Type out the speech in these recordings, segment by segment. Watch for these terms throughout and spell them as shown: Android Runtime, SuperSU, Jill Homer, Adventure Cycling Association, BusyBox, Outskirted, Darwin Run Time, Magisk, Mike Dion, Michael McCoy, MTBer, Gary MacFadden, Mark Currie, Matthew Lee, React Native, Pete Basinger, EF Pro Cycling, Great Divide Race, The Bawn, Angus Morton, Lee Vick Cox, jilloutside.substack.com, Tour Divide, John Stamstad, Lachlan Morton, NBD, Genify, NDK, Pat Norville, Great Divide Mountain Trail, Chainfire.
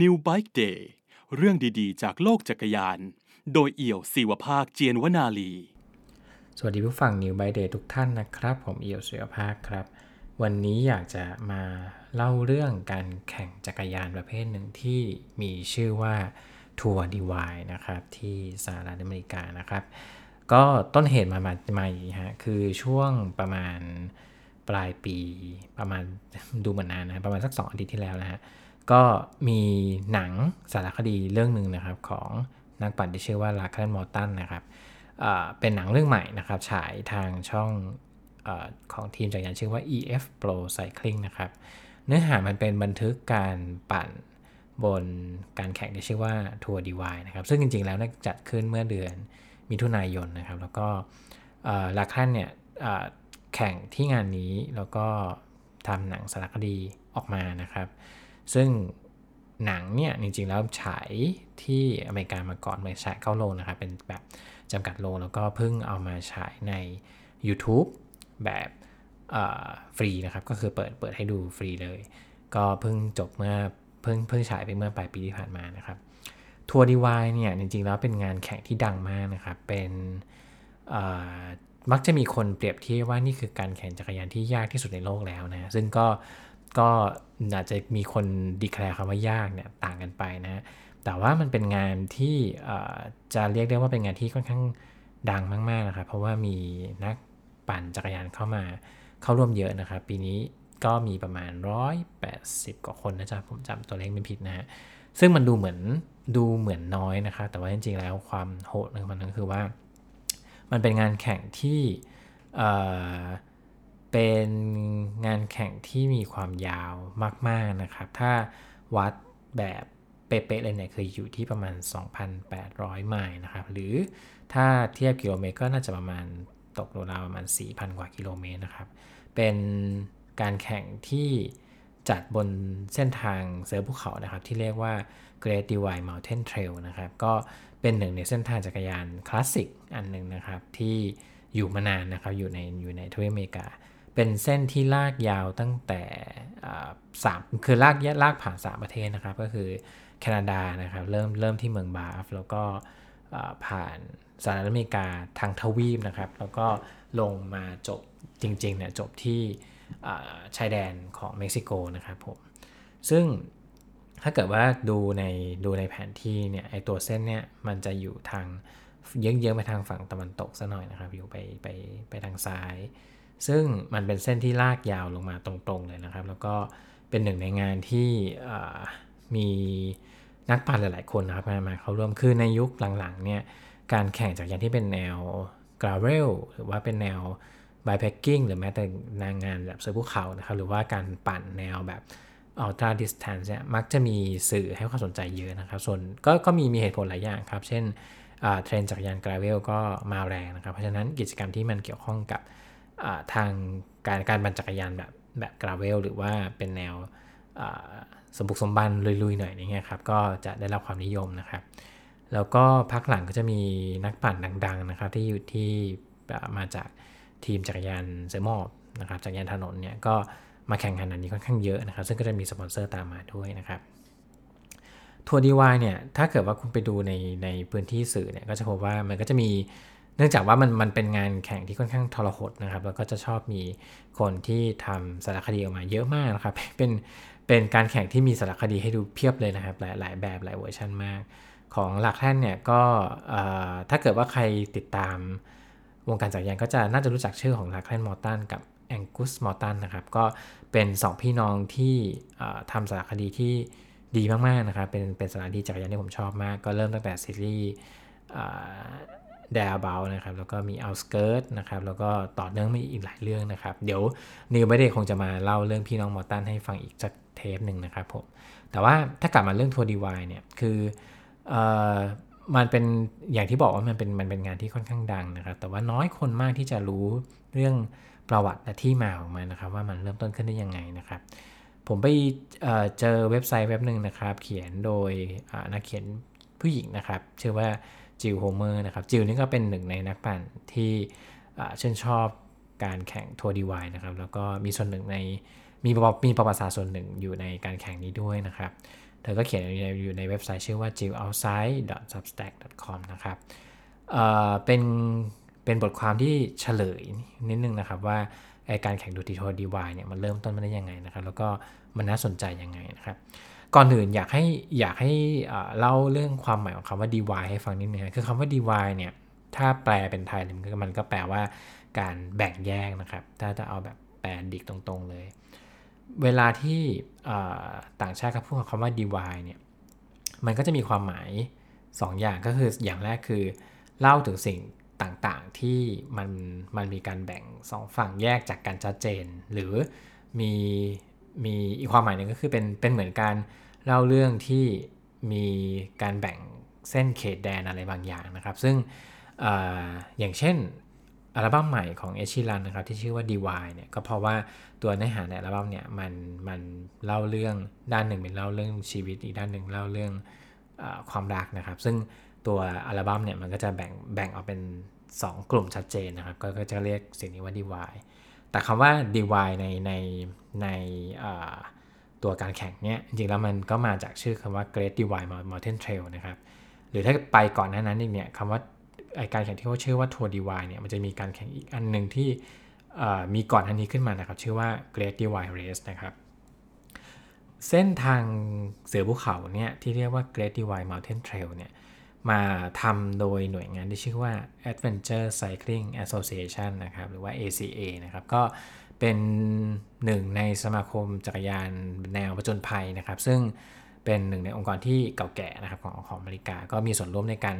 New Bike Day เรื่องดีๆจากโลกจักรยานโดยเอี่ยวศิวภาคเจียนวนาลีสวัสดีผู้ฟัง New Bike Day ทุกท่านนะครับผมเอี่ยวศิวภาคครับวันนี้อยากจะมาเล่าเรื่องการแข่งจักรยานประเภทหนึ่งที่มีชื่อว่า Tour Divide นะครับที่สหรัฐอเมริกานะครับก็ต้นเหตุมาอย่างนี้ฮะคือช่วงประมาณปลายปีประมาณดูเหมือนนานนะประมาณสัก2อาทิตย์ที่แล้วนะฮะก็มีหนังสารคดีเรื่องนึงนะครับของนักปั่นที่ชื่อว่าลาแคลนมอร์ตันนะครับเป็นหนังเรื่องใหม่นะครับฉายทางช่องของทีมจักรยานชื่อว่า EF Pro Cycling นะครับเนื้อหามันเป็นบันทึกการปั่นบนการแข่งที่ชื่อว่า Tour Divide นะครับซึ่งจริงๆแล้วจัดขึ้นเมื่อเดือนมิถุนายนนะครับแล้วก็ลาแคลนเนี่ยแข่งที่งานนี้แล้วก็ทำหนังสารคดีออกมานะครับซึ่งหนังเนี่ยจริงๆแล้วฉายที่อเมริกามาก่อนเลยฉายเข้าโรงนะครับเป็นแบบจำกัดโรงแล้วก็เพิ่งเอามาฉายใน YouTube แบบฟรีนะครับก็คือเปิดให้ดูฟรีเลยก็เพิ่งจบเมื่อเพิ่งฉายไปเมื่อปลายปีที่ผ่านมานะครับทัวร์ดีวายเนี่ยจริงๆแล้วเป็นงานแข่งที่ดังมากนะครับเป็นมักจะมีคนเปรียบเทียบว่านี่คือการแข่งจักรยานที่ยากที่สุดในโลกแล้วนะซึ่งก็อาจจะมีคนดีแคลร์คำว่ายากเนี่ยต่างกันไปนะแต่ว่ามันเป็นงานที่จะเรียกได้ว่าเป็นงานที่ค่อนข้างดังมากๆนะครับเพราะว่ามีนักปั่นจักรยานเข้าร่วมเยอะนะครับปีนี้ก็มีประมาณ180กว่าคนนะจ๊ะผมจำตัวเลขไม่ผิดนะฮะซึ่งมันดูเหมือนน้อยนะครับแต่ว่าจริงๆแล้วความโหดของมันก็คือว่ามันเป็นงานแข่งที่เป็นงานแข่งที่มีความยาวมากๆนะครับถ้าวัดแบบเป๊ะๆเลยเนี่ยคืออยู่ที่ประมาณ 2,800 ไมล์นะครับหรือถ้าเทียบกิโลเมตรก็น่าจะประมาณตกราวๆประมาณ 4,000 กว่ากิโลเมตรนะครับเป็นการแข่งที่จัดบนเส้นทางเสือภูเขานะครับที่เรียกว่า Great Divide Mountain Trail นะครับก็เป็นหนึ่งในเส้นทางจักรยานคลาสสิกอันนึงนะครับที่อยู่มานานนะครับอยู่ในทวีปอเมริกาเป็นเส้นที่ลากยาวตั้งแต่3คือลากผ่าน3ประเทศนะครับก็คือแคนาดานะครับเริ่มที่เมืองบาฟแล้วก็ผ่านสหรัฐอเมริกาทางทวีปนะครับแล้วก็ลงมาจบจริงๆเนี่ยจบที่ชายแดนของเม็กซิโกนะครับผมซึ่งถ้าเกิดว่าดูในแผนที่เนี่ยไอตัวเส้นเนี่ยมันจะอยู่ทางเยื้องๆไปทางฝั่งตะวันตกซะหน่อยนะครับอยู่ไปทางซ้ายซึ่งมันเป็นเส้นที่ลากยาวลงมาตรงๆเลยนะครับแล้วก็เป็นหนึ่งในงานที่มีนักปั่นหลายๆคนนะครับมาเข้าร่วมคือในยุคหลังๆเนี่ยการแข่งจักรยานที่เป็นแนว gravel หรือว่าเป็นแนวBikepacking หรือแม้แต่งานแบบเสือภูเขานะครับหรือว่าการปั่นแนวแบบ Ultra Distance เนี่ยมักจะมีสื่อให้ความสนใจเยอะนะครับส่วนก็มีเหตุผลหลายอย่างครับเช่นเทรนด์จักรยาน Gravel ก็มาแรงนะครับเพราะฉะนั้นกิจกรรมที่มันเกี่ยวข้องกับทางการปั่นจักรยานแบบ Gravel หรือว่าเป็นแนวสมบุกสมบันลุยๆหน่อยอย่างเงี้ยครับก็จะได้รับความนิยมนะครับแล้วก็พักหลังก็จะมีนักปั่นดังๆนะครับที่อยู่ที่มาจากทีมจักรยานเสือหมอบนะครับจักรยานถนนเนี่ยก็มาแข่งขันอันนี้ค่อนข้างเยอะนะครับซึ่งก็จะมีสปอนเซอร์ตามมาด้วยนะครับทัวร์ดีวายเนี่ยถ้าเกิดว่าคุณไปดูในพื้นที่สื่อเนี่ยก็จะพบว่ามันก็จะมีเนื่องจากว่ามันเป็นงานแข่งที่ค่อนข้างทรหดนะครับแล้วก็จะชอบมีคนที่ทำสารคดีออกมาเยอะมากนะครับเป็นการแข่งที่มีสารคดีให้ดูเพียบเลยนะครับหลายแบบหลายเวอร์ชันมากของหลักแท่นเนี่ยก็ถ้าเกิดว่าใครติดตามวงการจักรยานก็จะน่าจะรู้จักชื่อของลาแคลนมอร์ตันกับแองกุสมอร์ตันนะครับก็เป็น2พี่น้องที่ทำสารคดีที่ดีมากๆนะครับเป็นสารคดีจักรยานที่ผมชอบมากก็เริ่มตั้งแต่ซีรีส์เดอะบาวนะครับแล้วก็มีเอาสเกิร์ตนะครับแล้วก็ต่อเนื่องมีอีกหลายเรื่องนะครับเดี๋ยวนิวไบเดย์คงจะมาเล่าเรื่องพี่น้องมอร์ตันให้ฟังอีกสักเทปนึงนะครับผมแต่ว่าถ้ากลับมาเรื่องทัวร์ดีวายเนี่ยคือมันเป็นอย่างที่บอกว่ามันเป็นงานที่ค่อนข้างดังนะครับแต่ว่าน้อยคนมากที่จะรู้เรื่องประวัติและที่มาของมันนะครับว่ามันเริ่มต้นขึ้นได้ยังไงนะครับผมไปเจอเว็บไซต์เว็บนึงนะครับเขียนโดยนักเขียนผู้หญิงนะครับชื่อว่าจิลโฮเมอร์นะครับจิลนี่ก็เป็นหนึ่งในนักปั่นที่ชื่นชอบการแข่งทัวร์ดีวายนะครับแล้วก็มีประวัติศาสตร์ส่วนหนึ่งอยู่ในการแข่งนี้ด้วยนะครับ เธอก็เขียนอยู่ในเว็บไซต์ชื่อว่า jilloutside.substack.com นะครับเป็นบทความที่เฉลยนิดนึงนะครับว่าการแข่งดูทีทัวร์ดีวายเนี่ยมันเริ่มต้นมาได้ยังไงนะครับแล้วก็มันน่าสนใจยังไงนะครับก่อนอื่นอยากให้เล่าเรื่องความหมายของคำว่า divide ให้ฟังนิดนึงคือคำว่า divide เนี่ยถ้าแปลเป็นไทยมันก็แปลว่าการแบ่งแยกนะครับถ้าจะเอาแบบแปลดิกตรงๆเลยเวลาที่ต่างชาติเขาพูดคำว่า divide เนี่ยมันก็จะมีความหมาย2อย่างก็คืออย่างแรกคือเล่าถึงสิ่งต่างๆที่มันมีการแบ่ง2ฝั่งแยกจากกันชัดเจนหรือมีอีกความหมายหนึ่งก็คือเป็นเหมือนการเล่าเรื่องที่มีการแบ่งเส้นเขตแดนอะไรบางอย่างนะครับซึ่ง อย่างเช่นอัลบั้มใหม่ของเอชิรันนะครับที่ชื่อว่า Divide เนี่ยก็เพราะว่าตัวเนื้อหาในอัลบั้มเนี่ยมันเล่าเรื่องด้านหนึ่งเป็นเล่าเรื่องชีวิตอีกด้านหนึ่งเล่าเรื่องความรักนะครับซึ่งตัวอัลบั้มเนี่ยมันก็จะแบ่งออกเป็น2กลุ่มชัดเจนนะครับก็จะเรียกสิ่งนี้ว่า Divide แต่คำว่า Divide ในตัวการแข่งเนี่ยจริงๆแล้วมันก็มาจากชื่อคำว่า Great Divide Mountain Trail นะครับหรือถ้าไปก่อนหน้านั้นอีกเนี่ยคำว่าการแข่งที่เขาชื่อว่า Tour Divide เนี่ยมันจะมีการแข่งอีกอันหนึ่งที่มีก่อนอันนี้ขึ้นมานะครับชื่อว่า Great Divide Race นะครับเส้นทางเสือภูเขาเนี่ยที่เรียกว่า Great Divide Mountain Trail เนี่ยมาทำโดยหน่วยงานที่ชื่อว่า Adventure Cycling Association นะครับหรือว่า ACA นะครับก็เป็นหนึ่งในสมาคมจักรยานแนวผจญภัยนะครับซึ่งเป็นหนึ่งในองค์กรที่เก่าแก่นะครับของอเมริกาก็มีส่วนร่วมในการ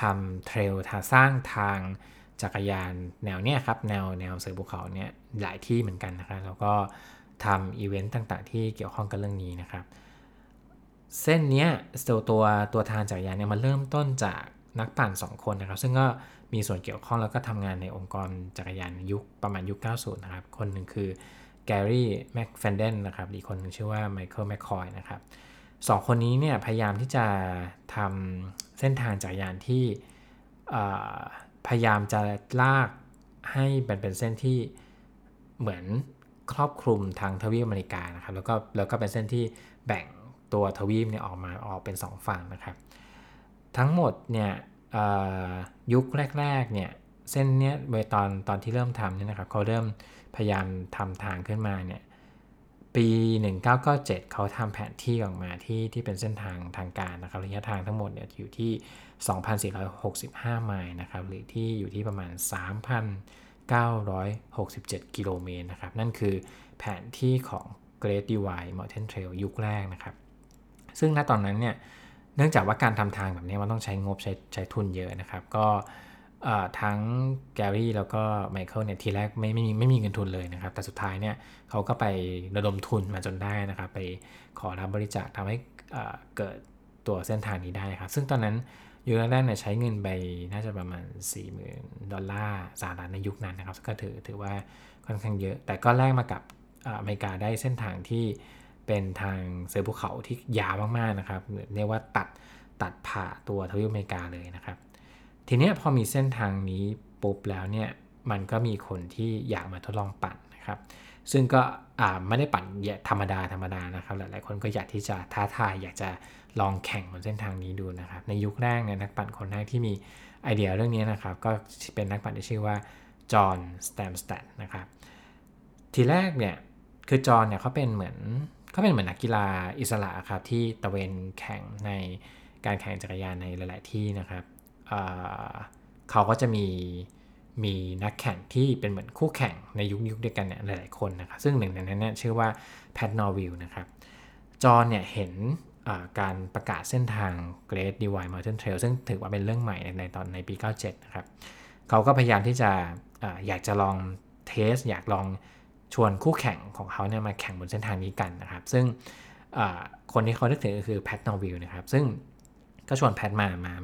ทำเทรลสร้างทางจักรยานแนวเนี้ยครับแนวเสือภูเขาเนี่ยหลายที่เหมือนกันนะครับแล้วก็ทำอีเวนต์ต่างๆที่เกี่ยวข้องกับเรื่องนี้นะครับเส้นเนี้ยตัวทางจักรยานเนี่ยมันเริ่มต้นจากนักปั่น2คนนะครับซึ่งก็มีส่วนเกี่ยวข้องแล้วก็ทำงานในองค์กรจักรยานยุคประมาณยุค90นะครับคนหนึ่งคือแกรี่แม็กแฟนเดนนะครับอีกคนนึงชื่อว่าไมเคิลแมคคอยนะครับ2คนนี้เนี่ยพยายามที่จะทำเส้นทางจักรยานที่พยายามจะลากให้เป็นเส้นที่เหมือนครอบคลุมทางทวีปอเมริกานะครับแล้วก็เป็นเส้นที่แบ่งตัวทวีปเนี่ยออกเป็น2ฝั่งนะครับทั้งหมดเนี่ยยุคแรกๆเนี่ยเส้นเนี้ยเมื่อตอนที่เริ่มทำเนี่ยนะครับเขาเริ่มพยายามทำทางขึ้นมาเนี่ยปี1997เขาทำแผนที่ออกมาที่เป็นเส้นทางทางการนะครับระยะทางทั้งหมดเนี่ยอยู่ที่ 2,465 ไมล์นะครับหรือที่อยู่ที่ประมาณ 3,967 กิโลเมตรนะครับนั่นคือแผนที่ของ Great Divide Mountain Trail ยุคแรกนะครับซึ่งณตอนนั้นเนี่ยเนื่องจากว่าการทำทางแบบนี้มันต้องใช้งบใช้ทุนเยอะนะครับก็ทั้งแกรี่แล้วก็ไมเคิลเนี่ยทีแรกไม่มีเงินทุนเลยนะครับแต่สุดท้ายเนี่ยเขาก็ไประดมทุนมาจนได้นะครับไปขอรับบริจาคทำให้เกิดตัวเส้นทางนี้ได้ครับซึ่งตอนนั้นยุคแรกๆเนี่ยใช้เงินไปน่าจะประมาณ$40,000สหรัฐในยุคนั้นนะครับก็ถือว่าค่อนข้างเยอะแต่ก็แลกมากับอเมริกาได้เส้นทางที่เป็นทางเสือภูเขาที่ยาวมากๆนะครับเรียกว่าตัดผ่าตัวทวีปอเมริกาเลยนะครับทีนี้พอมีเส้นทางนี้ปุ๊บแล้วเนี่ยมันก็มีคนที่อยากมาทดลองปั่นนะครับซึ่งก็ไม่ได้ปั่นธรรมดานะครับหลายๆคนก็อยากที่จะท้าทายอยากจะลองแข่งบนเส้นทางนี้ดูนะครับในยุคแรกเนี่ยนักปั่นคนแรกที่มีไอเดียเรื่องนี้นะครับก็เป็นนักปั่นที่ชื่อว่าจอห์นสแตมสแตดนะครับทีแรกเนี่ยคือจอห์นเนี่ยเขาเป็นเหมือนนักกีฬาอิสระครับที่ตะเวนแข่งในการแข่งจักรยานในหลายๆที่นะครับเขาก็จะมีนักแข่งที่เป็นเหมือนคู่แข่งในยุคเดียวกันเนี่ยหลายๆคนนะครับซึ่งหนึ่งในนั้นเนี่ยชื่อว่าแพทนอร์วิลนะครับจอห์นเนี่ยเห็นการประกาศเส้นทาง Great Divide Mountain Trail ซึ่งถือว่าเป็นเรื่องใหม่ในตอนในปี97นะครับเขาก็พยายามที่จะอยากจะลองเทสอยากลองชวนคู่แข่งของเขาเนี่ยมาแข่งบนเส้นทางนี้กันนะครับซึ่งคนที่เขานึกถึงก็คือแพทนอร์วิลนะครับซึ่งก็ชวนแพท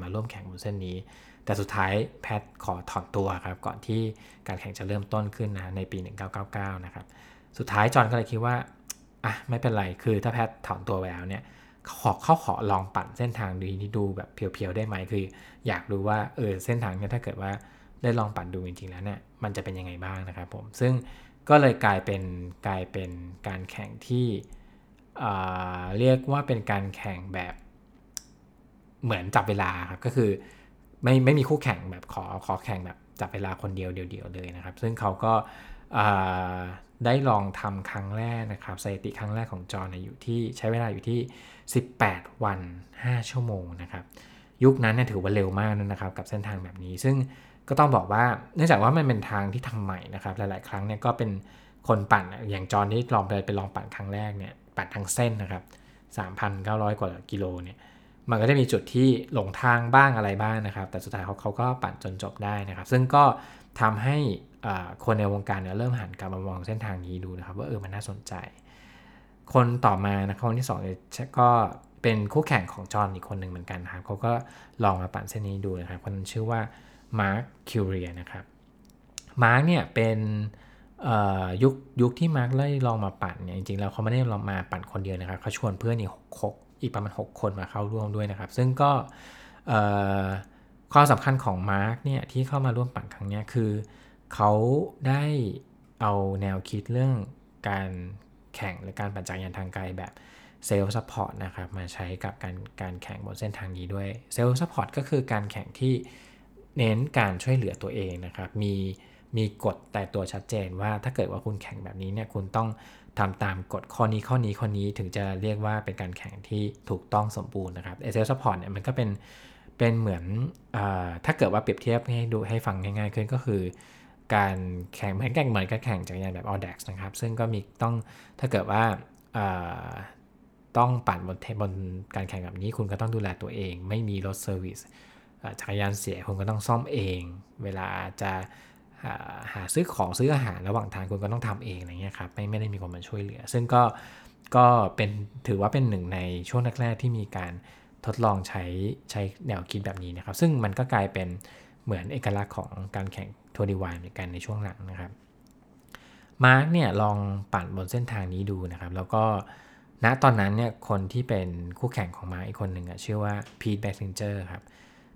มาร่วมแข่งบนเส้นนี้แต่สุดท้ายแพทขอถอนตัวครับก่อนที่การแข่งจะเริ่มต้นขึ้นนะในปี1999นะครับสุดท้ายจอห์นก็เลยคิดว่าอ่ะไม่เป็นไรคือถ้าแพทถอนตัวไปแล้วเนี่ยเขาขอลองปั่นเส้นทางนี้ดูแบบเพียวๆได้ไหมคืออยากรู้ว่าเส้นทางเนี่ยถ้าเกิดว่าได้ลองปั่นดูจริงๆแล้วเนี่ยมันจะเป็นยังไงบ้างนะครับผมซึ่งก็เลยกลายเป็นการแข่งที่ เรียกว่าเป็นการแข่งแบบเหมือนจับเวลาครับก็คือไม่มีคู่แข่งแบบขอแข่งแบบจับเวลาคนเดียวเลยนะครับซึ่งเขาก็ได้ลองทำครั้งแรกนะครับสถิติครั้งแรกของจออยู่ที่ใช้เวลาอยู่ที่18วัน5ชั่วโมงนะครับยุคนั้นเนี่ยถือว่าเร็วมากนะครับกับเส้นทางแบบนี้ซึ่งก็ต้องบอกว่าเนื่องจากว่ามันเป็นทางที่ทำใหม่นะครับหลายๆครั้งเนี่ยก็เป็นคนปั่นอย่างจอที่ลองไปลองปั่นครั้งแรกเนี่ยปั่นทางเส้นนะครับ 3,900 กว่ากิโลเนี่ยมันก็จะมีจุดที่หลงทางบ้างอะไรบ้างนะครับแต่สุดท้ายเขาก็ปั่นจนจบได้นะครับซึ่งก็ทำให้คนในวงการเนี่ยเริ่มหันกลับมามองเส้นทางนี้ดูนะครับว่ามันน่าสนใจคนต่อมานะครับคนที่สองก็เป็นคู่แข่งของจอห์นอีกคนหนึ่งเหมือนกันนะครับเขาก็ลองมาปั่นเส้นนี้ดูนะครับคนชื่อว่ามาร์คคิวเรียนะครับมาร์คเนี่ยเป็นยุคที่มาร์คได้ลองมาปั่นเนี่ยจริงๆแล้วเขาไม่ได้ลองมาปั่นคนเดียวนะครับเขาชวนเพื่อนอีกประมาณ6คนมาเข้าร่วมด้วยนะครับซึ่งก็ความสำคัญของมาร์คเนี่ยที่เข้ามาร่วมปั่นครั้งนี้คือเขาได้เอาแนวคิดเรื่องการแข่งหรือการปั่นจักรยานทางไกลแบบเซลฟ์ซัพพอร์ตนะครับมาใช้กับการแข่งบนเส้นทางนี้ด้วยเซลฟ์ซัพพอร์ตก็คือการแข่งที่เน้นการช่วยเหลือตัวเองนะครับมีกฎแต่ตัวชัดเจนว่าถ้าเกิดว่าคุณแข่งแบบนี้เนี่ยคุณต้องทำตามกฎข้อนี้ถึงจะเรียกว่าเป็นการแข่งที่ถูกต้องสมบูรณ์นะครับเซลฟ์ซัพพอร์ตเนี่ยมันก็เป็นเหมือนถ้าเกิดว่าเปรียบเทียบให้ดูให้ฟังง่ายๆขึ้นก็คือการแข่งเหมือนการแข่งจักรยานแบบ All Dax นะครับซึ่งก็มีต้องถ้าเกิดว่าต้องปั่นบนการแข่งแบบนี้คุณก็ต้องดูแลตัวเองไม่มีรถเซอร์วิสจักรยานเสียคุณก็ต้องซ่อมเองเวลาจะหาซื้อของซื้ออาหารระหว่างทางคุณก็ต้องทำเองอะไรเงี้ยครับไม่ได้มีคนมาช่วยเหลือซึ่งก็เป็นถือว่าเป็นหนึ่งในช่วงแรกๆที่มีการทดลองใช้แนวคิดแบบนี้นะครับซึ่งมันก็กลายเป็นเหมือนเอกลักษณ์ของการแข่งTour Divideเหมือนกันในช่วงหลังนะครับมาร์คเนี่ยลองปั่นบนเส้นทางนี้ดูนะครับแล้วก็ณตอนนั้นเนี่ยคนที่เป็นคู่แข่งของมาร์คอีกคนหนึ่งชื่อว่าพีทแบ็กซิงเจอร์ครับ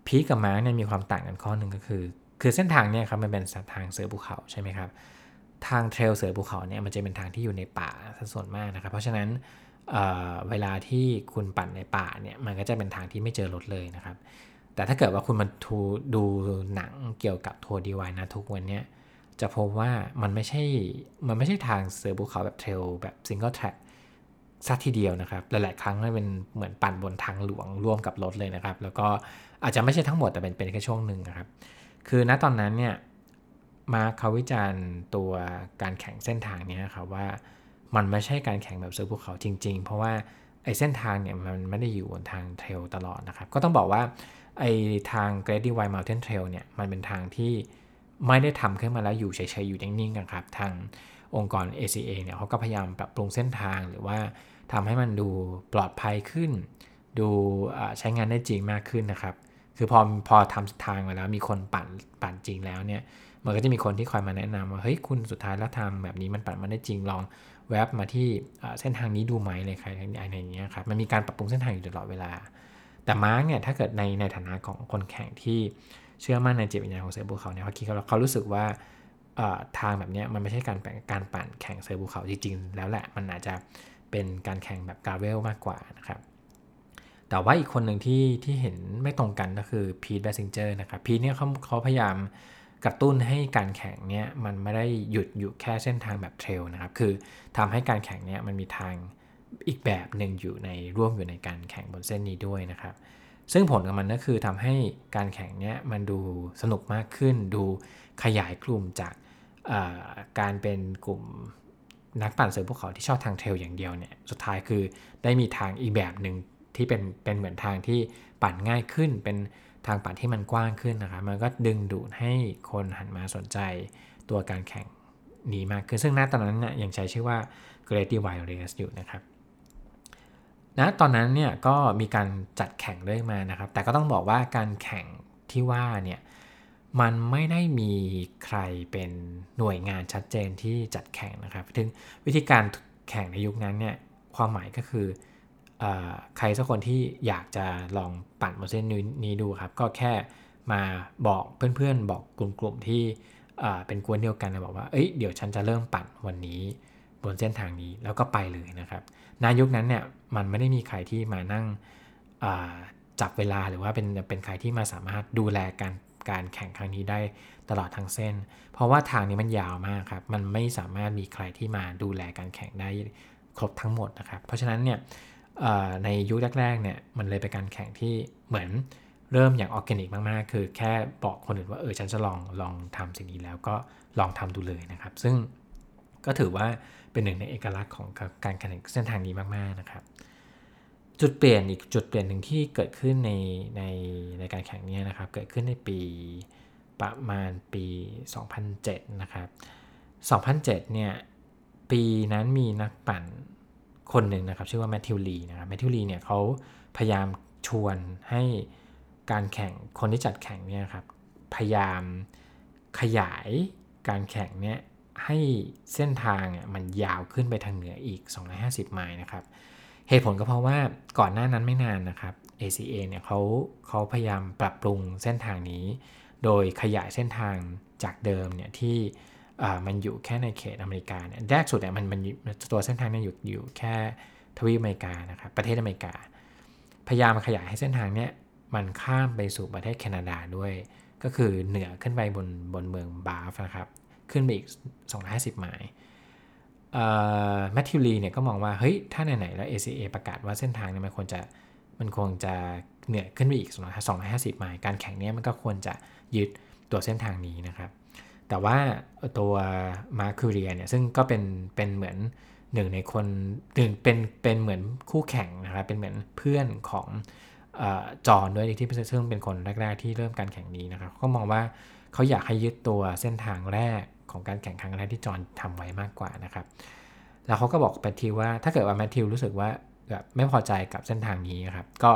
พีทกับมาร์คเนี่ยมีความต่างกันข้อหนึ่งก็คือเส้นทางเนี่ยครับมันเป็นทางเสือภูเขาใช่ไหมครับทางเทรลเสือภูเขาเนี่ยมันจะเป็นทางที่อยู่ในป่าส่วนมากนะครับเพราะฉะนั้นเวลาที่คุณปั่นในป่าเนี่ยมันก็จะเป็นทางที่ไม่เจอรถเลยนะครับแต่ถ้าเกิดว่าคุณมาดูหนังเกี่ยวกับTour Divideนะทุกวันเนี่ยจะพบว่ามันไม่ใช่ทางเสือภูเขาแบบเทรลแบบซิงเกิลแทร็กสักทีเดียวนะครับหลายๆครั้งมันเป็นเหมือนปั่นบนทางหลวงร่วมกับรถเลยนะครับแล้วก็อาจจะไม่ใช่ทั้งหมดแต่เป็นแค่ช่วงหนึ่งนะครับคือณตอนนั้นเนี่ยมาร์คเขาวิจารณ์ตัวการแข่งเส้นทางนี้ครับว่ามันไม่ใช่การแข่งแบบเสือภูเขาจริงๆเพราะว่าไอ้เส้นทางเนี่ยมันไม่ได้อยู่บนทางเทรลตลอดนะครับก็ต้องบอกว่าไอ้ทาง Great Divide Mountain Trail เนี่ยมันเป็นทางที่ไม่ได้ทำขึ้นมาแล้วอยู่เฉยๆอยู่นิ่งๆนะครับทางองค์กร ACA เนี่ยเขาก็พยายามปรับปรุงเส้นทางหรือว่าทำให้มันดูปลอดภัยขึ้นดูใช้งานได้จริงมากขึ้นนะครับคือพอทำทางมาแล้วมีคนปั่นจริงแล้วเนี่ยมันก็จะมีคนที่คอยมาแนะนำว่าเฮ้ยคุณสุดท้ายแล้วทำแบบนี้มันปั่นมันได้จริงลองแวบมาที่เส้นทางนี้ดูไหมเลยใครอะไรอย่างเงี้ยครับมันมีการปรับปรุงเส้นทางอยู่ตลอดเวลาแต่มาร์คเนี่ยถ้าเกิดในฐานะของคนแข่งที่เชื่อมั่นในจิตวิญญาณของเสือภูเขาเนี่ยเขารู้สึกว่าทางแบบนี้มันไม่ใช่การปั่นแข่งเสือภูเขาจริงๆแล้วแหละมันอาจจะเป็นการแข่งแบบกราเวลมากกว่านะครับแต่ว่าอีกคนหนึ่งที่เห็นไม่ตรงกันก็คือพีทแบสซิงเจอร์นะครับพีทเนี่ยเขาพยายามกระตุ้นให้การแข่งเนี่ยมันไม่ได้หยุดอยู่แค่เส้นทางแบบเทรลนะครับคือทำให้การแข่งเนี่ยมันมีทางอีกแบบหนึ่งอยู่ในร่วมอยู่ในการแข่งบนเส้นนี้ด้วยนะครับซึ่งผลของมันก็คือทำให้การแข่งเนี้ยมันดูสนุกมากขึ้นดูขยายกลุ่มจากการเป็นกลุ่มนักปั่นเสือภูเขาที่ชอบทางเทรลอย่างเดียวเนี่ยสุดท้ายคือได้มีทางอีกแบบหนึ่งที่เป็นเหมือนทางที่ปั่นง่ายขึ้นเป็นทางปั่นที่มันกว้างขึ้นนะครับมันก็ดึงดูดให้คนหันมาสนใจตัวการแข่งนี้มากขึ้นซึ่งณตอนนั้นเนี่ยยังใช้ชื่อว่า Great Divide Race อยู่นะครับนะตอนนั้นเนี่ยก็มีการจัดแข่งเรื่อยมานะครับแต่ก็ต้องบอกว่าการแข่งที่ว่าเนี่ยมันไม่ได้มีใครเป็นหน่วยงานชัดเจนที่จัดแข่งนะครับถึงวิธีการแข่งในยุคนั้นเนี่ยความหมายก็คือใครสักคนที่อยากจะลองปั่นบนเส้นนี้ดูครับก็แค่มาบอกเพื่อนๆบอกกลุ่มๆที่เป็นกวนเดียวกันนะบอกว่าเอ้ยเดี๋ยวฉันจะเริ่มปั่นวันนี้บนเส้นทางนี้แล้วก็ไปเลยนะครับณ ณยุคนั้นเนี่ยมันไม่ได้มีใครที่มานั่งจับเวลาหรือว่าเป็นใครที่มาสามารถดูแลการแข่งครั้งนี้ได้ตลอดทั้งเส้นเพราะว่าทางนี้มันยาวมากครับมันไม่สามารถมีใครที่มาดูแลการแข่งได้ครบทั้งหมดนะครับเพราะฉะนั้นเนี่ยในยุคแรกๆเนี่ยมันเลยเป็นการแข่งที่เหมือนเริ่มอย่างออร์แกนิกมากๆคือแค่บอกคนอื่นว่าฉันจะลองทำสิ่งนี้แล้วก็ลองทำดูเลยนะครับซึ่งก็ถือว่าเป็นหนึ่งในเอกลักษณ์ของการแข่งเส้นทางนี้มากๆนะครับจุดเปลี่ยนอีกจุดเปลี่ยนหนึ่งที่เกิดขึ้นในการแข่งนี้นะครับเกิดขึ้นในปีประมาณปี2007นะครับ2007เนี่ยปีนั้นมีนักปั่นคนหนึ่งนะครับชื่อว่าแมทธิวลีนะครับแมทธิวลีเนี่ยเขาพยายามชวนให้การแข่งคนที่จัดแข่งเนี่ยครับพยายามขยายการแข่งเนี่ยให้เส้นทางมันยาวขึ้นไปทางเหนืออีก250ไมล์นะครับเหตุผลก็เพราะว่าก่อนหน้านั้นไม่นานนะครับ ACA เนี่ยเขาพยายามปรับปรุงเส้นทางนี้โดยขยายเส้นทางจากเดิมเนี่ยที่มันอยู่แค่ในเขตอเมริกาเนี่ยแรกสุดเนี่ยมันตัวเส้นทางเนี่ยอยู่แค่ทวีปอเมริกานะครับประเทศอเมริกาพยายามขยายให้เส้นทางเนี่ยมันข้ามไปสู่ประเทศแคนาดาด้วยก็คือเหนือขึ้นไปบนเมืองบาฟนะครับขึ้นไปอีก250ไมล์แมทธิวลีเนี่ยก็มองว่าเฮ้ยถ้าไหนๆแล้ว ACA ประกาศว่าเส้นทางเนี่ยมันควรจะเหนือขึ้นไปอีก250ไมล์การแข่งเนี้ยมันก็ควรจะยึดตัวเส้นทางนี้นะครับแต่ว่าตัวมาร์คูเรียเนี่ยซึ่งก็เป็นเหมือนหนึ่งในคนหนึ่งเป็นเหมือนคู่แข่งนะครับเป็นเหมือนเพื่อนของจอห์นด้วยที่ซึ่งเป็นคนแรกๆที่เริ่มการแข่งนี้นะครับก็มองว่าเขาอยากให้ยึดตัวเส้นทางแรกของการแข่งครั้งแรกที่จอห์นทำไว้มากกว่านะครับแล้วเขาก็บอกแมทธิวว่าถ้าเกิดว่าแมทธิวรู้สึกว่าแบบไม่พอใจกับเส้นทางนี้นะครับก็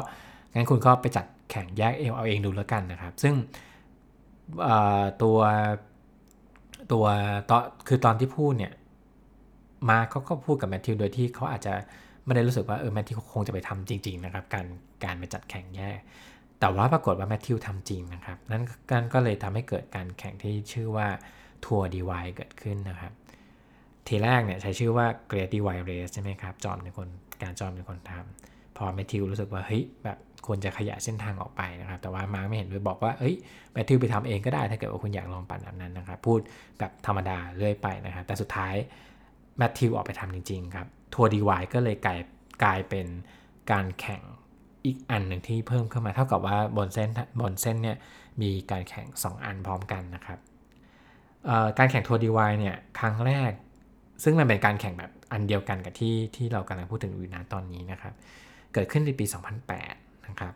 งั้นคุณก็ไปจัดแข่งแยกเอาเองดูแล้วกันนะครับซึ่งตัวคือตอนที่พูดเนี่ยมาเขาก็พูดกับแมทธิวโดยที่เขาอาจจะไม่ได้รู้สึกว่าแมทธิวคงจะไปทำจริงๆนะครับการไปจัดแข่งแยกแต่ว่าปรากฏว่าแมทธิวทำจริงนะครับนั่นก็เลยทำให้เกิดการแข่งที่ชื่อว่าTour Divide เกิดขึ้นนะครับทีแรกเนี่ยใช้ชื่อว่า Great Divide Race ใช่ไหมครับจอมเป็นคนทำพอแมทธิวรู้สึกว่าเฮ้ยแบบควรจะขยายเส้นทางออกไปนะครับแต่ว่ามาร์คไม่เห็นด้วยบอกว่าเอ้ยแมทธิวไปทำเองก็ได้ถ้าเกิดว่าคุณอยากลองปั่นแบบนั้นนะครับพูดแบบธรรมดาเรื่อยไปนะครับแต่สุดท้ายแมทธิวออกไปทำจริงๆครับ Tour Divide ก็เลยกลายเป็นการแข่งอีกอันหนึ่งที่เพิ่มเข้ามาเท่ากับว่าบนเส้นเนี่ยมีการแข่ง2อันพร้อมกันนะครับการแข่งทัวร์ดีไวเนี่ยครั้งแรกซึ่งมันเป็นการแข่งแบบอันเดียวกันกับที่เรากำลังพูดถึงอยู่นะตอนนี้นะครับเกิดขึ้นในปี2008นะครับ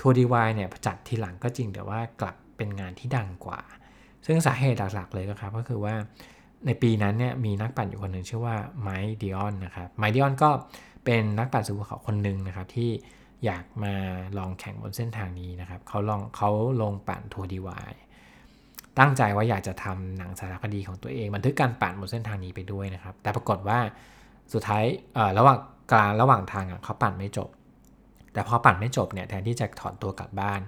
ทัวร์ดีไวเนี่ยจัดทีหลังก็จริงแต่ว่ากลับเป็นงานที่ดังกว่าซึ่งสาเหตุหลักๆเลยนะครับก็คือว่าในปีนั้นเนี่ยมีนักปั่นอยู่คนหนึ่งชื่อว่าไมค์ดิออนนะครับไมค์ดิออนก็เป็นนักปั่นสู่ภูเขาคนหนึ่งนะครับที่อยากมาลองแข่งบนเส้นทางนี้นะครับเขาลงปั่นทัวร์ดีไวตั้งใจว่าอยากจะทำหนังสารคดีของตัวเองบันทึกการปั่นบนเส้นทางนี้ไปด้วยนะครับแต่ปรากฏว่าสุดท้ายระหว่างทางเขาปั่นไม่จบแต่พอปั่นไม่จบเนี่ยแทนที่จะถอนตัวกลับบ้าน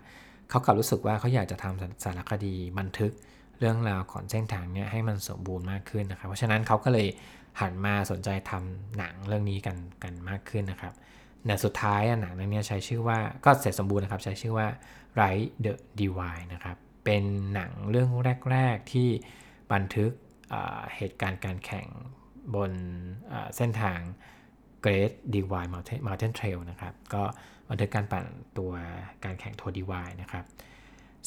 เขากลับรู้สึกว่าเขาอยากจะทำสารคดีบันทึกเรื่องราวของเส้นทางเนี่ยให้มันสมบูรณ์มากขึ้นนะครับเพราะฉะนั้นเขาก็เลยหันมาสนใจทำหนังเรื่องนี้กันมากขึ้นนะครับแต่สุดท้ายหนังเรื่องนี้ใช้ชื่อว่าก็เสร็จสมบูรณ์นะครับใช้ชื่อว่า Ride the Divide นะครับเป็นหนังเรื่องแรกๆที่บันทึกเหตุการณ์การแข่งบนเส้นทาง Great Divide Mountain Trail นะครับก็บันทึกการปั่นตัวการแข่ง Tour Divide นะครับ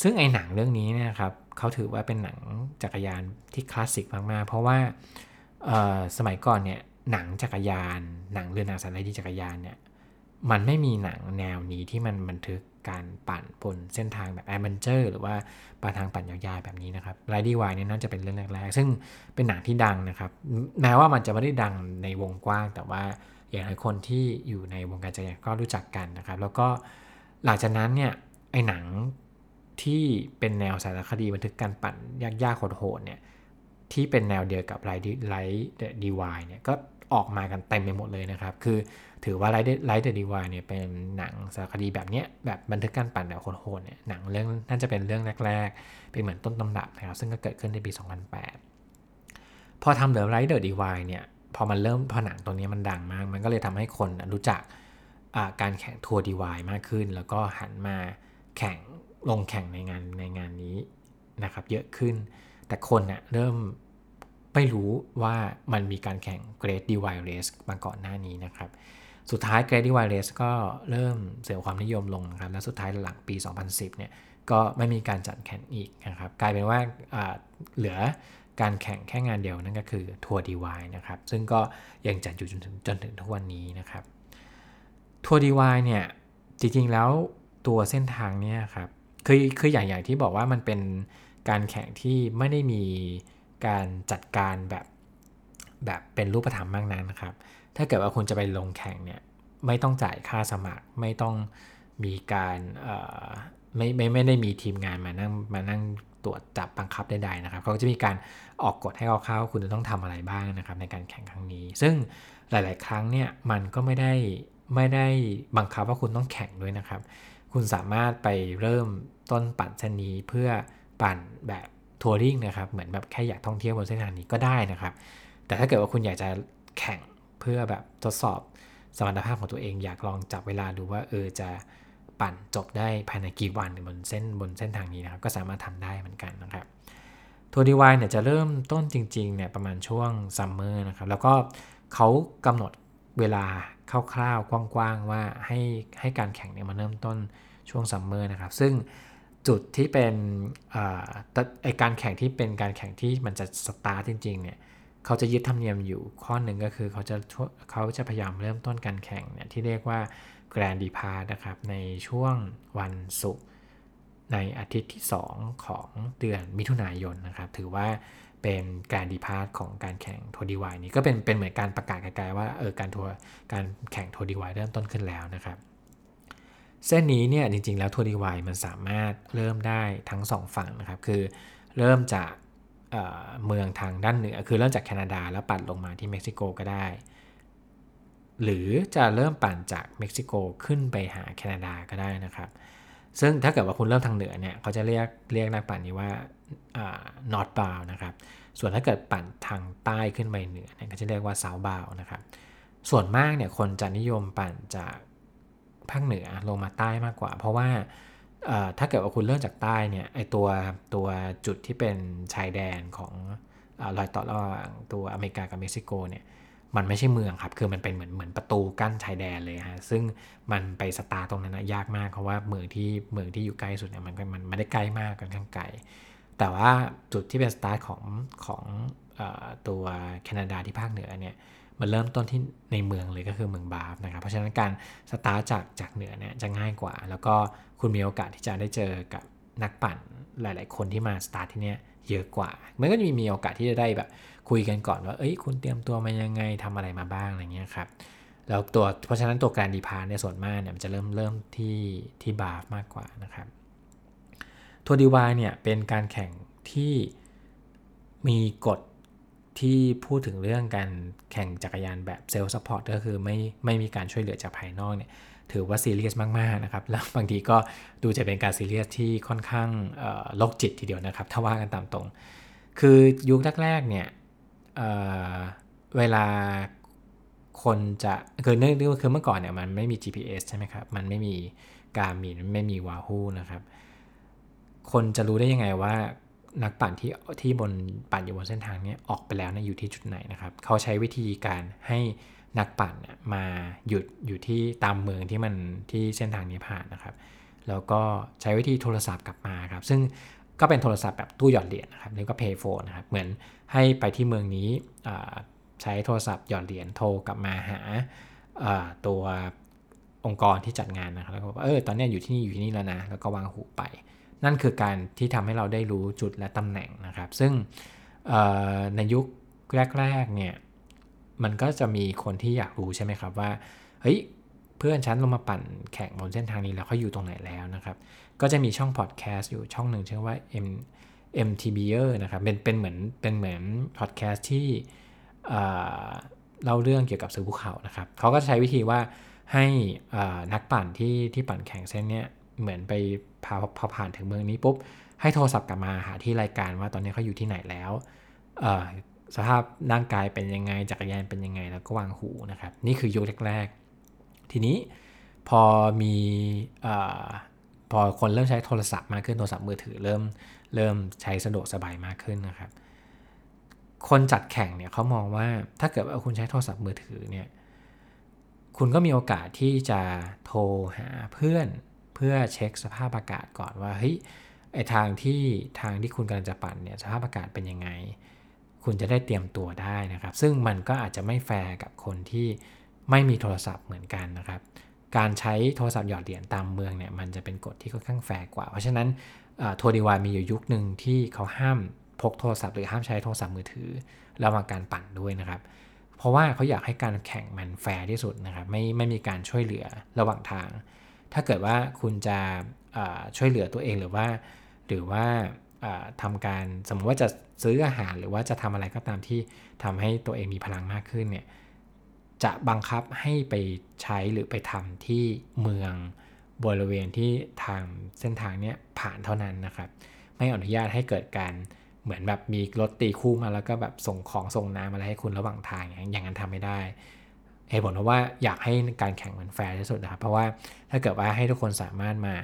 ซึ่งไอหนังเรื่องนี้เนี่ยครับเขาถือว่าเป็นหนังจักรยานที่คลาสสิกมากๆเพราะว่าสมัยก่อนเนี่ยหนังจักรยานหนังเรื่องหนังสารคดีจักรยานเนี่ยมันไม่มีหนังแนวนี้ที่มันบันทึกการปั่นบนเส้นทางแบบ Adventure หรือว่าปทางปั่นยาวๆแบบนี้นะครับ Ride the Divide เนี่ยน่าจะเป็นเรื่องแรกๆซึ่งเป็นหนังที่ดังนะครับแม้ว่ามันจะไม่ได้ดังในวงกว้างแต่ว่าอย่างหลายคนที่อยู่ในวงการจักรยานก็รู้จักกันนะครับแล้วก็หลังจากนั้นเนี่ยไอ้หนังที่เป็นแนวสารคดีบันทึกการปั่นยากๆโหดๆเนี่ยที่เป็นแนวเดียวกับ Ride the Divide เนี่ยก็ออกมากันเต็มไปหมดเลยนะครับคือถือว่า Ride the Divide เนี่ยเป็นหนังสารคดีแบบเนี้ยแบบบันทึกการปั่นแบบโหดๆเนี่ยหนังเรื่องน่าจะเป็นเรื่องแรกๆเป็นเหมือนต้นตำรับนะครับซึ่งก็เกิดขึ้นในปี2008พอทำThe Ride the Divide เนี่ย พอมันเริ่มผนังตรงนี้มันดังมากมันก็เลยทำให้คนรู้จักการแข่งทัวร์ดีไวด์มากขึ้นแล้วก็หันมาแข่งลงแข่งในงานนี้นะครับเยอะขึ้นแต่คนน่ะเริ่มไม่รู้ว่ามันมีการแข่ง Great Divide Race มาก่อนหน้านี้นะครับสุดท้าย Great Divide Race ก็เริ่มเสียความนิยมลงนะครับและสุดท้ายหลังปี 2010 เนี่ยก็ไม่มีการจัดแข่งอีกนะครับกลายเป็นว่าเหลือการแข่งแค่งานเดียวนั่นก็คือ Tour Divide นะครับซึ่งก็ยังจัดอยู่จนถึงทุกวันนี้นะครับ Tour Divide เนี่ยจริงๆแล้วตัวเส้นทางเนี่ยครับคืออย่างที่บอกว่ามันเป็นการแข่งที่ไม่ได้มีการจัดการแบบเป็นรูปธรรมมากนั้นนะครับถ้าเกิดว่าคุณจะไปลงแข่งเนี่ยไม่ต้องจ่ายค่าสมัครไม่ต้องมีการไม่ได้มีทีมงานมานั่งตรวจจับบังคับใดๆนะครับเขาจะมีการออกกฎให้คร่าวๆคุณจะต้องทำอะไรบ้างนะครับในการแข่งครั้งนี้ซึ่งหลายๆครั้งเนี่ยมันก็ไม่ได้บังคับว่าคุณต้องแข่งด้วยนะครับคุณสามารถไปเริ่มต้นปั่นเส้นนี้เพื่อปั่นแบบทัวริงนะครับเหมือนแบบแค่อยากท่องเที่ยวบนเส้นทางนี้ก็ได้นะครับแต่ถ้าเกิดว่าคุณอยากจะแข่งเพื่อแบบทดสอบสมรรถภาพของตัวเองอยากลองจับเวลาดูว่าจะปั่นจบได้ภายในกี่วันบนเส้นทางนี้นะครับก็สามารถทำได้เหมือนกันนะครับทัวร์ดีไวด์เนี่ยจะเริ่มต้นจริงๆเนี่ยประมาณช่วงซัมเมอร์นะครับแล้วก็เขากำหนดเวลาคร่าวๆกว้างๆว่าให้การแข่งเนี่ยมาเริ่มต้นช่วงซัมเมอร์นะครับซึ่งจุดที่เป็นการแข่งที่เป็นการแข่งที่มันจะสตาร์ทจริงๆเนี่ยเขาจะยึดธรรมเนียมอยู่ข้อหนึ่งก็คือเขาจะพยายามเริ่มต้นการแข่งเนี่ยที่เรียกว่า Grand Depart นะครับในช่วงวันศุกร์ในอาทิตย์ที่2ของเดือนมิถุนายนนะครับถือว่าเป็น Grand Depart ของการแข่ง Tour Divide นี้ก็เป็นเหมือนการประกาศไกลๆว่าการแข่ง Tour Divide เริ่มต้นขึ้นแล้วนะครับเส้นนี้เนี่ยจริงๆแล้วทัวร์ดีไวด์มันสามารถเริ่มได้ทั้ง2ฝั่งนะครับคือเริ่มจากเมืองทางด้านเหนือคือเริ่มจากแคนาดาแล้วปั่นลงมาที่เม็กซิโกก็ได้หรือจะเริ่มปั่นจากเม็กซิโกขึ้นไปหาแคนาดาก็ได้นะครับซึ่งถ้าเกิดว่าคุณเริ่มทางเหนือเนี่ยเขาจะเรียกนักปั่นนี้ว่านอร์ทบาวนะครับส่วนถ้าเกิดปั่นทางใต้ขึ้นไปเหนือเนี่ยก็จะเรียกว่าเซาท์บาวนะครับส่วนมากเนี่ยคนจะนิยมปั่นจากภาคเหนือลงมาใต้มากกว่าเพราะว่าถ้าเกิดว่าคุณเริ่มจากใต้เนี่ยไอตัวจุดที่เป็นชายแดนของรอยต่อระหว่างตัวอเมริกากับเม็กซิโกเนี่ยมันไม่ใช่เมืองครับคือมันเป็นเหมือนประตูกั้นชายแดนเลยฮะซึ่งมันไปสตาร์ตรงนั้นนะยากมากเพราะว่าเมืองที่อยู่ใกล้สุดเนี่ยมันไม่ได้ใกล้มากกันข้างไกลแต่ว่าจุดที่เป็นสตาร์ของตัวแคนาดาที่ภาคเหนือเนี่ยมันเริ่มต้นที่ในเมืองเลยก็คือเมืองบาฟนะครับเพราะฉะนั้นการสตาร์ทจากเหนือเนี่ยจะง่ายกว่าแล้วก็คุณมีโอกาสที่จะได้เจอกับนักปั่นหลายๆคนที่มาสตาร์ทที่เนี่ยเยอะกว่ามันก็จะมีโอกาสที่จะได้แบบคุยกันก่อนว่าเอ้ยคุณเตรียมตัวมายังไงทำอะไรมาบ้างอะไรเงี้ยครับแล้วเพราะฉะนั้นตัวการดีพาร์ทเนี่ยส่วนมากเนี่ยมันจะเริ่มที่บาฟมากกว่านะครับทัวร์ดีวายเนี่ยเป็นการแข่งที่มีกฎที่พูดถึงเรื่องการแข่งจักรยานแบบเซลฟ์ซัพพอร์ตก็คือไม่มีการช่วยเหลือจากภายนอกเนี่ยถือว่าซีเรียสมากๆนะครับแล้วบางทีก็ดูจะเป็นการซีเรียสที่ค่อนข้างโรคจิตทีเดียวนะครับถ้าว่ากันตามตรงคือยุคแรกๆเนี่ยเวลาคนจะคือเมื่อก่อนเนี่ยมันไม่มี GPS ใช่ไหมครับมันไม่มี Garmin ไม่มี Wahoo นะครับคนจะรู้ได้ยังไงว่านักปั่นที่บนปั่นอยู่บนเส้นทางนี้ออกไปแล้วเนี่ยอยู่ที่จุดไหนนะครับเขาใช้วิธีการให้นักปั่นมาหยุดอยู่ที่ตามเมืองที่เส้นทางนี้ผ่านนะครับแล้วก็ใช้วิธีโทรศัพท์กลับมาครับซึ่งก็เป็นโทรศัพท์แบบตู้หยอดเหรียญนะครับหรือก็ pay phone นะครับเหมือนให้ไปที่เมืองนี้ใช้โทรศัพท์หยอดเหรียญโทรกลับมาหาตัวองค์กรที่จัดงานนะครับแล้วก็ตอนนี้อยู่ที่นี่แล้วนะแล้วก็วางหูไปนั่นคือการที่ทำให้เราได้รู้จุดและตำแหน่งนะครับซึ่งในยุคแรกๆเนี่ยมันก็จะมีคนที่อยากรู้ใช่ไหมครับว่าเฮ้ยเพื่อนฉันลงมาปั่นแข่งบนเส้นทางนี้แล้วเขาอยู่ตรงไหนแล้วนะครับก็จะมีช่องพอดแคสต์อยู่ช่องหนึ่งชื่อว่า MTBer นะครับเป็นเหมือนพอดแคสต์ที่เล่าเรื่องเกี่ยวกับเสือภูเขานะครับเขาก็ใช้วิธีว่าให้นักปั่นที่ปั่นแข่งเส้นเนี้ยเหมือนไปพอผ่านถึงเมืองนี้ปุ๊บให้โทรศัพท์กลับมาหาที่รายการว่าตอนนี้เขาอยู่ที่ไหนแล้ว สภาพร่างกายเป็นยังไงจักรยานเป็นยังไงแล้วก็วางหูนะครับนี่คือยุคแรกๆทีนี้พอคนเริ่มใช้โทรศัพท์มากขึ้นโทรศัพท์มือถือเริ่มใช้สะดวกสบายมากขึ้นนะครับคนจัดแข่งเนี่ยเขามองว่าถ้าเกิดว่าคุณใช้โทรศัพท์มือถือเนี่ยคุณก็มีโอกาสที่จะโทรหาเพื่อนเพื่อเช็คสภาพอากาศก่อนว่าเฮ้ยไอทางที่คุณกำลังจะปั่นเนี่ยสภาพอากาศเป็นยังไงคุณจะได้เตรียมตัวได้นะครับซึ่งมันก็อาจจะไม่แฟร์กับคนที่ไม่มีโทรศัพท์เหมือนกันนะครับการใช้โทรศัพท์หยอดเหรียญตามเมืองเนี่ยมันจะเป็นกฎที่ค่อนข้างแฟร์กว่าเพราะฉะนั้นTour Divideมีอยู่ยุคนึงที่เขาห้ามพกโทรศัพท์หรือห้ามใช้โทรศัพท์มือถือระหว่างการปั่นด้วยนะครับเพราะว่าเขาอยากให้การแข่งมันแฟร์ที่สุดนะครับไม่มีการช่วยเหลือระหว่างทางถ้าเกิดว่าคุณจะช่วยเหลือตัวเองหรือว่าทำการสมมติว่าจะซื้ออาหารหรือว่าจะทำอะไรก็ตามที่ทำให้ตัวเองมีพลังมากขึ้นเนี่ยจะบังคับให้ไปใช้หรือไปทำที่เมืองบริเวณที่ทางเส้นทางเนี้ยผ่านเท่านั้นนะครับไม่อนุญาตให้เกิดการเหมือนแบบมีรถตีคู่มาแล้วก็แบบส่งของส่งน้ำอะไรให้คุณระหว่างทางอย่างนั้นทำไม่ได้เหตุผลเพราะว่าอยากให้การแข่งมันแฟร์ที่สุดนะครับเพราะว่าถ้าเกิดว่าให้ทุกคนสามารถมา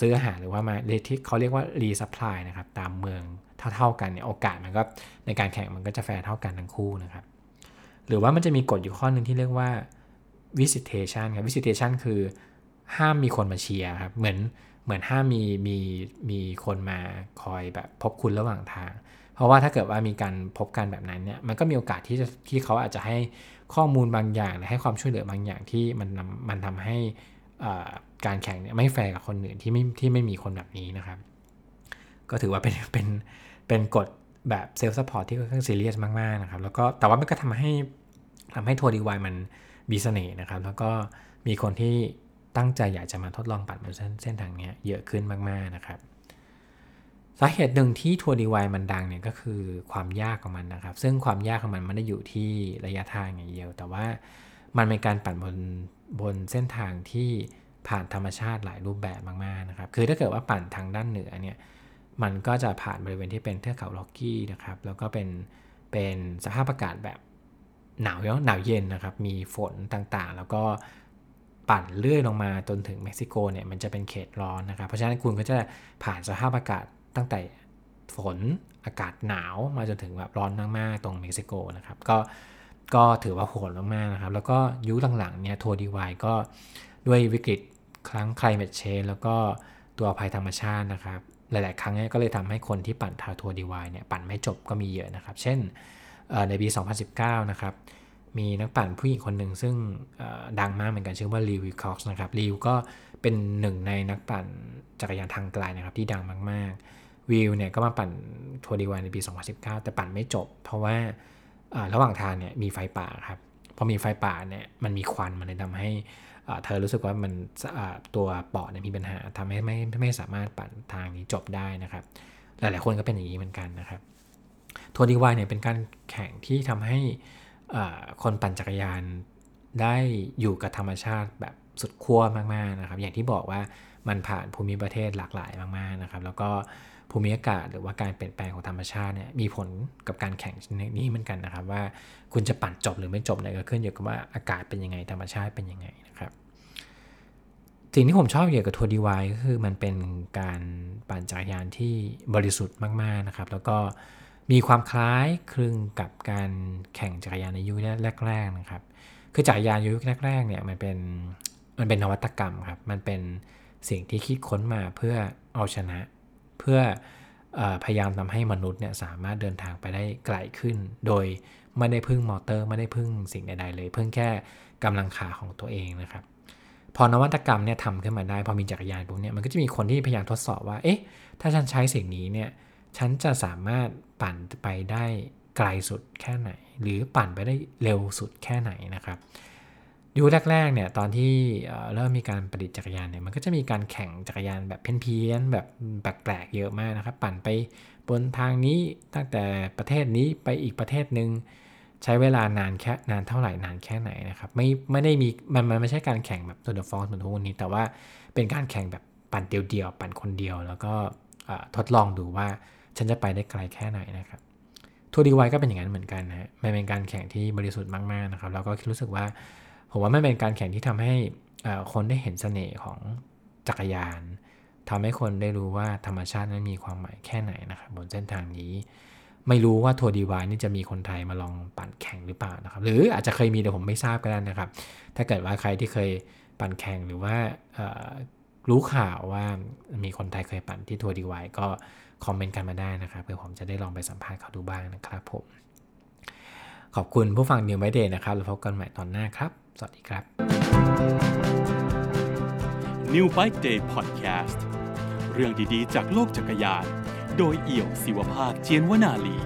ซื้ออาหารหรือว่ามาที่เขาเรียกว่ารีซัพพลายนะครับตามเมืองเท่ากันเนี่ยโอกาสมันก็ในการแข่งมันก็จะแฟร์เท่ากันทั้งคู่นะครับหรือว่ามันจะมีกฎอยู่ข้อนึงที่เรียกว่า visitation ครับ visitation คือห้ามมีคนมาเชียร์ครับเหมือนห้ามมีคนมาคอยแบบพบคุณระหว่างทางเพราะว่าถ้าเกิดว่ามีการพบกันแบบนั้นเนี่ยมันก็มีโอกาสที่เขาอาจจะให้ข้อมูลบางอย่างหรือให้ความช่วยเหลือบางอย่างที่มันทำให้การแข่งเนี่ยไม่แฟร์กับคนอื่นที่ไม่มีคนแบบนี้นะครับก็ถือว่าเป็นกฎแบบเซลฟ์ซัพพอร์ตที่ค่อนข้างซีเรียสมากๆนะครับแล้วก็แต่ว่ามันก็ทำให้ทัวร์ดีไวมันมีเสน่ห์นะครับแล้วก็มีคนที่ตั้งใจอยากจะมาทดลองปั่นบนเส้นทางนี้เยอะขึ้นมากๆนะครับสาเหตุหนึ่งที่ทัวร์ดีไวมันดังเนี่ยก็คือความยากของมันนะครับซึ่งความยากของมันไม่ได้อยู่ที่ระยะทางอย่างเดียวแต่ว่ามันเป็นการปั่นบนเส้นทางที่ผ่านธรรมชาติหลายรูปแบบมากๆนะครับคือถ้าเกิดว่าปั่นทางด้านเหนือเนี่ยมันก็จะผ่านบริเวณที่เป็นเทือกเขาล็อกกี้นะครับแล้วก็เป็นสภาพอากาศแบบหนาวเย็นนะครับมีฝนต่างๆแล้วก็ปั่นเลื่อยลงมาจนถึงเม็กซิโกเนี่ยมันจะเป็นเขตร้อนนะครับเพราะฉะนั้นคุณก็จะผ่านสภาพอากาศตั้งแต่ฝนอากาศหนาวมาจนถึงแบบร้อนมากๆตรงเม็กซิโกนะครับก็ถือว่าโหดมากๆนะครับแล้วก็ยุคหลังๆเนี่ยทัวร์ดีไวก็ด้วยวิกฤตครั้ง climate change แล้วก็ตัวภัยธรรมชาตินะครับหลายๆครั้งเนี่ยก็เลยทำให้คนที่ปั่นทัวร์ดีไวเนี่ยปั่นไม่จบก็มีเยอะนะครับเช่นในปี 2019 นะครับมีนักปั่นผู้หญิงคนหนึ่งซึ่งดังมากเหมือนกันชื่อว่าลีวิคอกซ์นะครับลีวก็เป็นหนึ่งในนักปั่นจักรยานทางไกลนะครับที่ดังมากๆวิวเนี่ยก็มาปั่นทัวร์ดีไวในปี 2019 แต่ปั่นไม่จบเพราะว่าระหว่างทางเนี่ยมีไฟป่าครับพอมีไฟป่าเนี่ยมันมีควันมันเลยทำให้เธอรู้สึกว่ามันตัวปอดเนี่ยมีปัญหาทำให้ไม่สามารถปั่นทางนี้จบได้นะครับหลายๆคนก็เป็นอย่างนี้เหมือนกันนะครับทัวร์ดีไวเนี่ยเป็นการแข่งที่ทำให้คนปั่นจักรยานได้อยู่กับธรรมชาติแบบสุดขั้วมากๆนะครับอย่างที่บอกว่ามันผ่านภูมิประเทศหลากหลายมากๆนะครับแล้วก็ภูมิอากาศหรือว่าการเปลี่ยนแปลงของธรรมชาติเนี่ยมีผลกับการแข่งนี้เหมือนกันนะครับว่าคุณจะปั่นจบหรือไม่จบเนี่ยก็ขึ้นอยู่กับว่าอากาศเป็นยังไงธรรมชาติเป็นยังไงนะครับสิ่งที่ผมชอบเกี่ยวกับทัวร์ดีไวก็คือมันเป็นการปั่นจักรยานที่บริสุทธิ์มากๆนะครับแล้วก็มีความคล้ายคลึงกับการแข่งจักรยานในยุคแรกๆนะครับคือจักรยานยุคแรกๆเนี่ยมันเป็นนวัตกรรมครับมันเป็นสิ่งที่คิดค้นมาเพื่อเอาชนะเพื่อพยายามทำให้มนุษย์เนี่ยสามารถเดินทางไปได้ไกลขึ้นโดยไม่ได้พึ่งมอเตอร์ไม่ได้พึ่งสิ่งใดๆเลยพึ่งแค่กำลังขาของตัวเองนะครับพอนวัตกรรมเนี่ยทำขึ้นมาได้พอมีจักรยานปุ๊บเนี่ยมันก็จะมีคนที่พยายามทดสอบว่าเอ๊ะถ้าฉันใช้สิ่งนี้เนี่ยฉันจะสามารถปั่นไปได้ไกลสุดแค่ไหนหรือปั่นไปได้เร็วสุดแค่ไหนนะครับยุคแรกๆเนี่ยตอนที่เริ่มมีการประดิษฐ์จักรยานเนี่ยมันก็จะมีการแข่งจักรยานแบบเพี้ยนๆแบบแปลกๆเยอะมากนะครับปั่นไปบนทางนี้ตั้งแต่ประเทศนี้ไปอีกประเทศนึงใช้เวลานานแค่นานเท่าไหร่นานแค่ไหนนะครับไม่ได้มีมันไม่ใช่การแข่งแบบตัวเดอะฟอร์สเหมือนทุกวันนี้แต่ว่าเป็นการแข่งแบบปั่นเดียวๆปั่นคนเดียวแล้วก็ทดลองดูว่าฉันจะไปได้ไกลแค่ไหนนะครับ Tour Divide ก็เป็นอย่างนั้นเหมือนกันนะมันเป็นการแข่งที่บริสุทธิ์มากๆนะครับแล้วก็รู้สึกว่าผมว่ามันเป็นการแข่งที่ทำให้คนได้เห็นเสน่ห์ของจักรยานทำให้คนได้รู้ว่าธรรมชาตินั้นมีความหมายแค่ไหนนะครับบนเส้นทางนี้ไม่รู้ว่าTour Divideนี่จะมีคนไทยมาลองปั่นแข่งหรือเปล่านะครับหรืออาจจะเคยมีแต่ผมไม่ทราบก็ได้นะครับถ้าเกิดว่าใครที่เคยปั่นแข่งหรือว่ารู้ข่าวว่ามีคนไทยเคยปั่นที่Tour Divideก็คอมเมนต์กันมาได้นะครับเพื่อผมจะได้ลองไปสัมภาษณ์เขาดูบ้างนะครับผมขอบคุณผู้ฟัง New Made Day นะครับแล้วพบกันใหม่ตอนหน้าครับสวัสดีครับ New Bike Day Podcast เรื่องดีๆจากโลกจักรยานโดยเอี่ยวศิวภาคเจียนวนาลี